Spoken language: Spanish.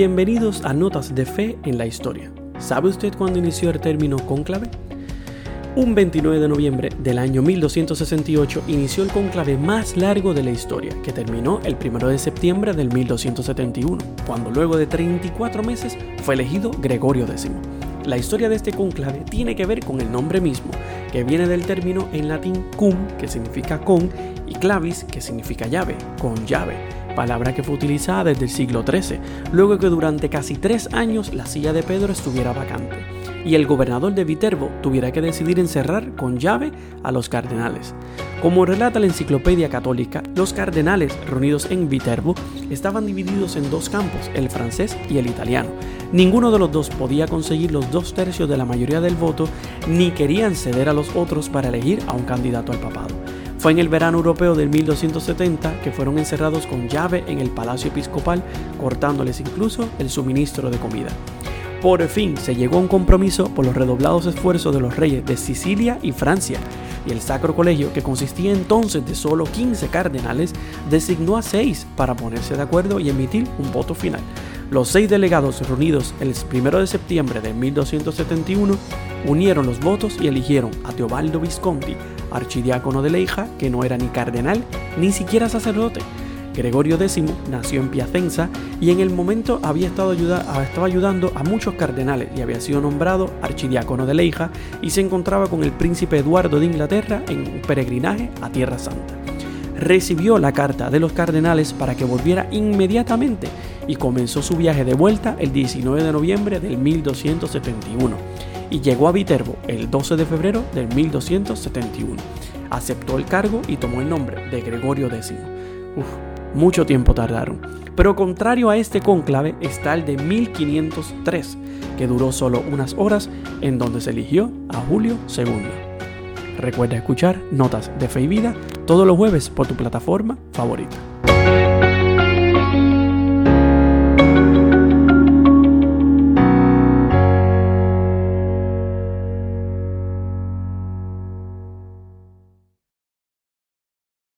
Bienvenidos a Notas de Fe en la Historia. ¿Sabe usted cuándo inició el término cónclave? Un 29 de noviembre del año 1268 inició el cónclave más largo de la historia, que terminó el 1 de septiembre del 1271, cuando luego de 34 meses fue elegido Gregorio X. La historia de este cónclave tiene que ver con el nombre mismo, que viene del término en latín cum, que significa con, y clavis, que significa llave, con llave, palabra que fue utilizada desde el siglo XIII, luego que durante casi 3 años la silla de Pedro estuviera vacante, y el gobernador de Viterbo tuviera que decidir encerrar con llave a los cardenales. Como relata la Enciclopedia Católica, los cardenales reunidos en Viterbo estaban divididos en 2 campos, el francés y el italiano. Ninguno de los dos podía conseguir los 2/3 de la mayoría del voto, ni querían ceder a los otros para elegir a un candidato al papado. Fue en el verano europeo del 1270 que fueron encerrados con llave en el Palacio Episcopal, cortándoles incluso el suministro de comida. Por fin se llegó a un compromiso por los redoblados esfuerzos de los reyes de Sicilia y Francia, y el Sacro Colegio, que consistía entonces de solo 15 cardenales, designó a 6 para ponerse de acuerdo y emitir un voto final. Los 6 delegados reunidos el 1 de septiembre de 1271 unieron los votos y eligieron a Teobaldo Visconti, archidiácono de Leija, que no era ni cardenal ni siquiera sacerdote. Gregorio X nació en Piacenza y en el momento estaba ayudando a muchos cardenales y había sido nombrado archidiácono de Leija y se encontraba con el príncipe Eduardo de Inglaterra en un peregrinaje a Tierra Santa. Recibió la carta de los cardenales para que volviera inmediatamente y comenzó su viaje de vuelta el 19 de noviembre del 1271 y llegó a Viterbo el 12 de febrero del 1271. Aceptó el cargo y tomó el nombre de Gregorio X. Mucho tiempo tardaron, pero contrario a este cónclave está el de 1503, que duró solo unas horas, en donde se eligió a Julio II. Recuerda escuchar Notas de Fe y Vida todos los jueves por tu plataforma favorita.